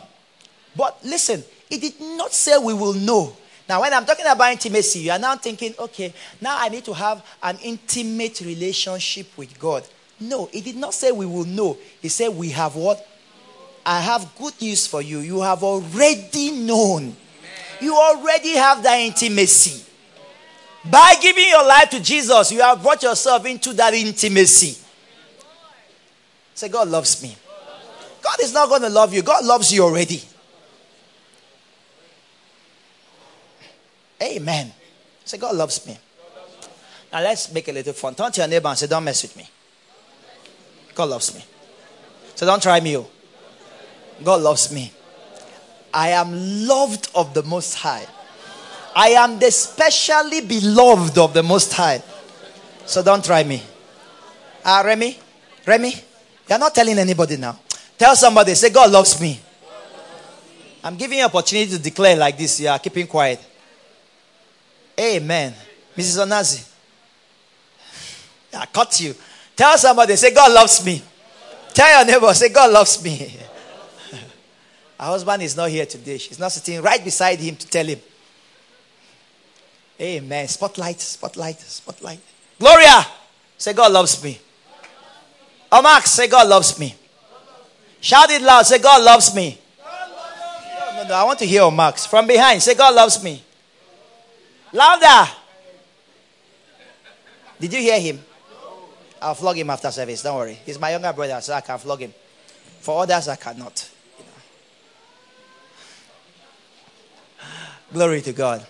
But listen, it did not say we will know. Now, when I'm talking about intimacy, you are now thinking, okay, now I need to have an intimate relationship with God. No, it did not say we will know. It said we have what? I have good news for you. You have already known. You already have that intimacy. By giving your life to Jesus, you have brought yourself into that intimacy. Say, God loves me. God is not going to love you. God loves you already. Amen. Say, God loves me. Now let's make a little fun. Turn to your neighbor and say, don't mess with me. God loves me. So don't try me. God loves me. I am loved of the Most High. I am the specially beloved of the Most High. So don't try me. Ah, uh, Remy? Remy? You're not telling anybody now. Tell somebody, say, God loves me. I'm giving you opportunity to declare like this. You are keeping quiet. Amen. Missus Onazi, I caught you. Tell somebody, say, God loves me. Tell your neighbor, say, God loves me. Her husband is not here today. She's not sitting right beside him to tell him. Amen. Spotlight, spotlight, spotlight. Gloria, say, God loves me. Oh, Max, say, God loves me. Shout it loud, say, God loves me. God loves me. No, no, no, I want to hear Max. From behind, say, God loves me. Louder. Did you hear him? I'll flog him after service. Don't worry. He's my younger brother, so I can flog him. For others, I cannot. You know. Glory to God.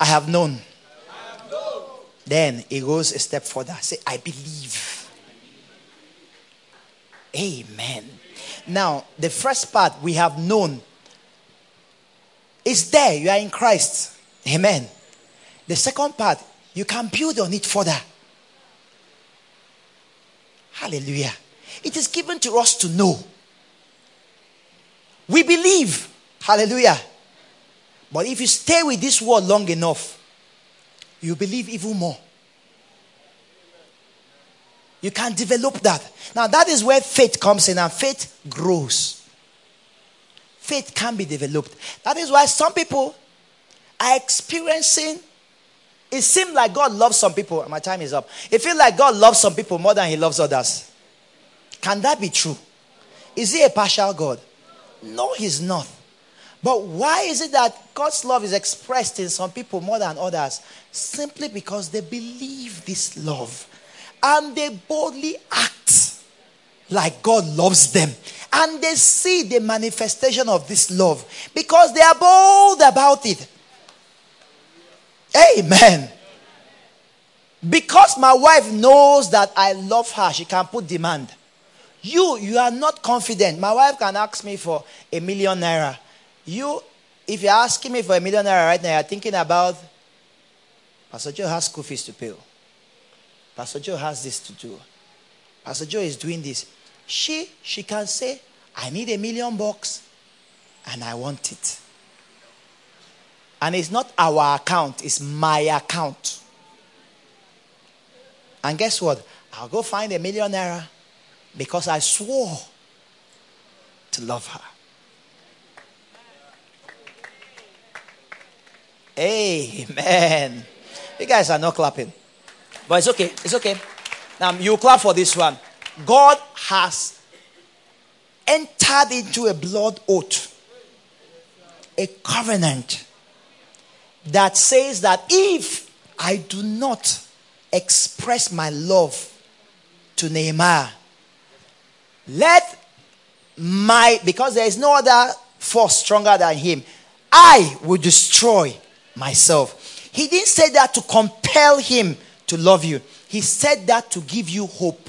I have known. I have known. Then he goes a step further. Say, I believe. Amen. Now, the first part, we have known. It's there. You are in Christ. Amen. The second part, you can build on it further. Hallelujah. It is given to us to know. We believe. Hallelujah. But if you stay with this word long enough, you believe even more. You can develop that. Now that is where faith comes in, and faith grows. Faith can be developed. That is why some people are experiencing, it seems like God loves some people. My time is up. It feels like God loves some people more than he loves others. Can that be true? Is he a partial God? No, he's not. But why is it that God's love is expressed in some people more than others? Simply because they believe this love. And they boldly act like God loves them. And they see the manifestation of this love because they are bold about it. Amen. Because my wife knows that I love her, she can put demand. You, you are not confident. My wife can ask me for a million naira. You, if you're asking me for a million naira right now, you're thinking about, Pastor Joe has school fees to pay. Pastor Joe has this to do. Pastor Joe is doing this. She, she can say, I need a million bucks and I want it. And it's not our account, it's my account. And guess what? I'll go find a millionaire because I swore to love her. Amen. You guys are not clapping. But it's okay, it's okay. Now you clap for this one. God has entered into a blood oath, a covenant, that says that if I do not express my love to Nehemiah, let my, because there is no other force stronger than him. I will destroy myself. He didn't say that to compel him to love you. He said that to give you hope.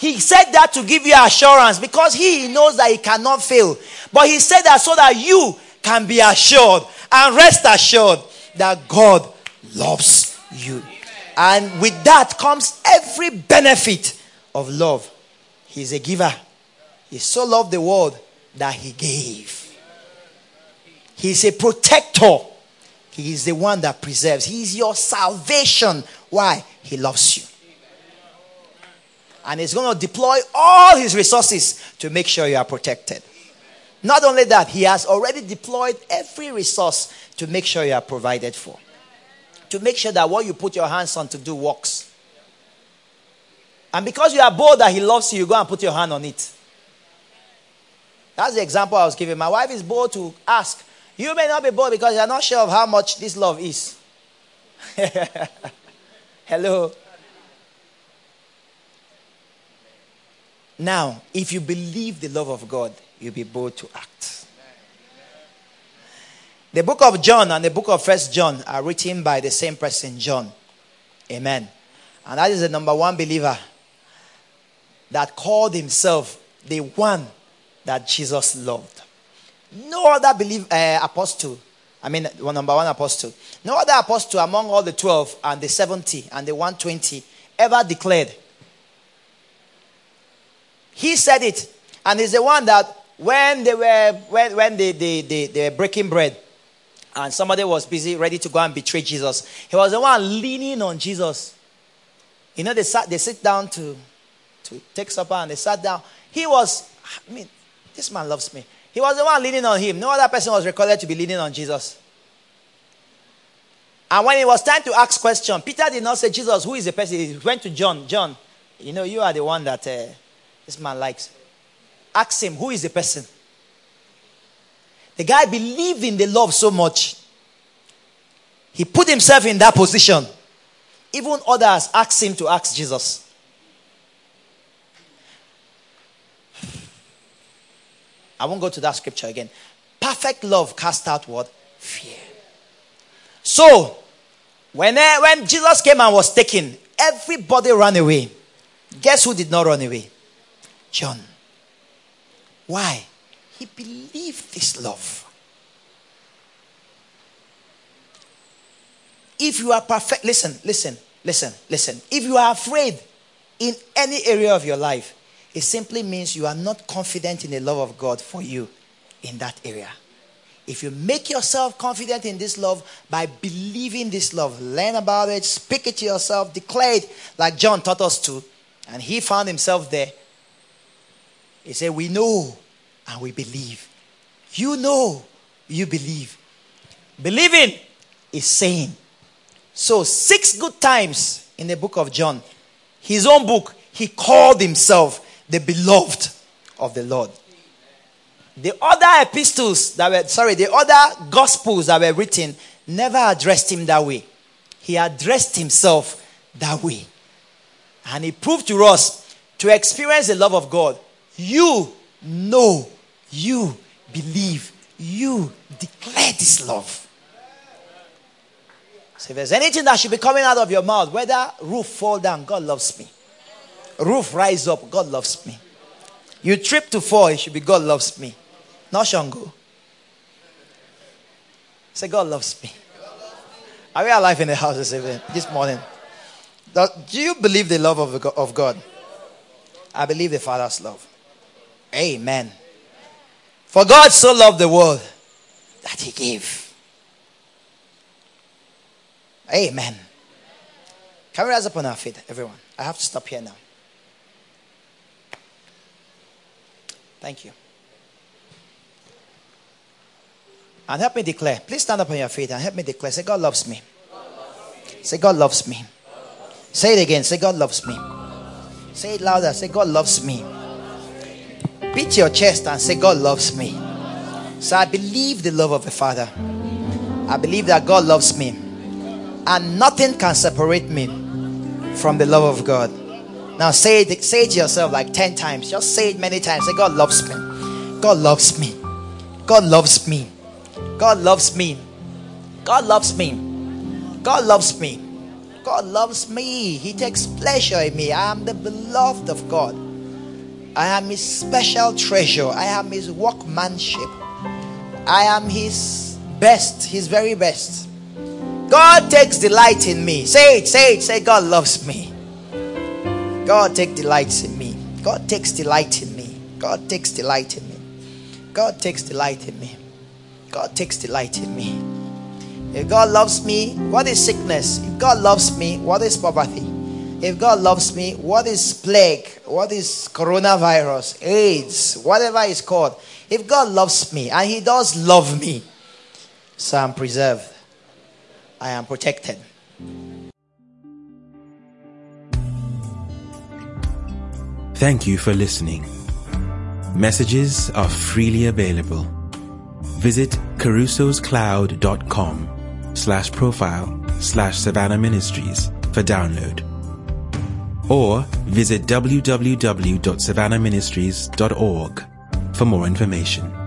He said that to give you assurance, because he knows that he cannot fail. But he said that so that you can be assured and rest assured that God loves you. And with that comes every benefit of love. He's a giver. He so loved the world that he gave. He's a protector. He is the one that preserves. He is your salvation. Why? He loves you. And he's going to deploy all his resources to make sure you are protected. Not only that, he has already deployed every resource to make sure you are provided for. To make sure that what you put your hands on to do works. And because you are bold that he loves you, you go and put your hand on it. That's the example I was giving. My wife is bold to ask. You may not be bold because you are not sure of how much this love is. Hello. Now, if you believe the love of God, you'll be bold to act. The book of John and the book of First John are written by the same person, John. Amen. And that is the number one believer that called himself the one that Jesus loved. No other believe, uh, apostle, I mean, number one apostle, no other apostle among all the twelve and the seventy and the one hundred twenty ever declared. He said it, and he's the one that when they were when, when they, they, they, they were breaking bread and somebody was busy, ready to go and betray Jesus, he was the one leaning on Jesus. You know, they sat, they sit down to, to take supper, and they sat down. He was, I mean, this man loves me. He was the one leaning on him. No other person was recorded to be leaning on Jesus. And when it was time to ask questions, Peter did not say, Jesus, who is the person? He went to John. John, you know, you are the one that uh, this man likes. Ask him, who is the person? The guy believed in the love so much. He put himself in that position. Even others asked him to ask Jesus. I won't go to that scripture again. Perfect love casts out what? Fear. So, when, when Jesus came and was taken, everybody ran away. Guess who did not run away? John. Why? He believed this love. If you are perfect, listen, listen, listen, listen. If you are afraid in any area of your life, it simply means you are not confident in the love of God for you in that area. If you make yourself confident in this love by believing this love, learn about it, speak it to yourself, declare it like John taught us to, and he found himself there. He said, we know and we believe. You know, you believe. Believing is saying. So six good times in the book of John, his own book, he called himself the beloved of the Lord. The other epistles that were, sorry, the other gospels that were written never addressed him that way. He addressed himself that way. And he proved to us, to experience the love of God, you know, you believe, you declare this love. So if there's anything that should be coming out of your mouth, whether roof fall down, God loves me. Roof rise up, God loves me. You trip to fall, it should be God loves me. Not Shango. Say, God loves me. Are we alive in the house this evening, this morning? Do you believe the love of God? I believe the Father's love. Amen. For God so loved the world that he gave. Amen. Can we rise up on our feet, everyone? I have to stop here now. Thank you. And help me declare. Please stand up on your feet and help me declare. Say, God loves me. God loves me. Say, God loves me. God loves me. Say it again. Say, God loves me. Say it louder. Say, God loves me. Beat your chest and say, God loves me. So I believe the love of the Father. I believe that God loves me. And nothing can separate me from the love of God. Now say it, say it to yourself like ten times. Just say it many times. Say, God loves me. God loves me. God loves me. God loves me. God loves me. God loves me. God loves me. He takes pleasure in me. I am the beloved of God. I am His special treasure. I am His workmanship. I am His best, His very best. God takes delight in me. Say it, say it, say God loves me. God takes delight in me. God takes delight in me. God takes delight in me. God takes delight in me. God takes delight in me. If God loves me, what is sickness? If God loves me, what is poverty? If God loves me, what is plague? What is coronavirus, AIDS, whatever it's called? If God loves me, and He does love me, so I'm preserved. I am protected. Thank you for listening. Messages are freely available. Visit carusoscloud.com slash profile slash Savannah Ministries for download. Or visit w w w dot savannah ministries dot org for more information.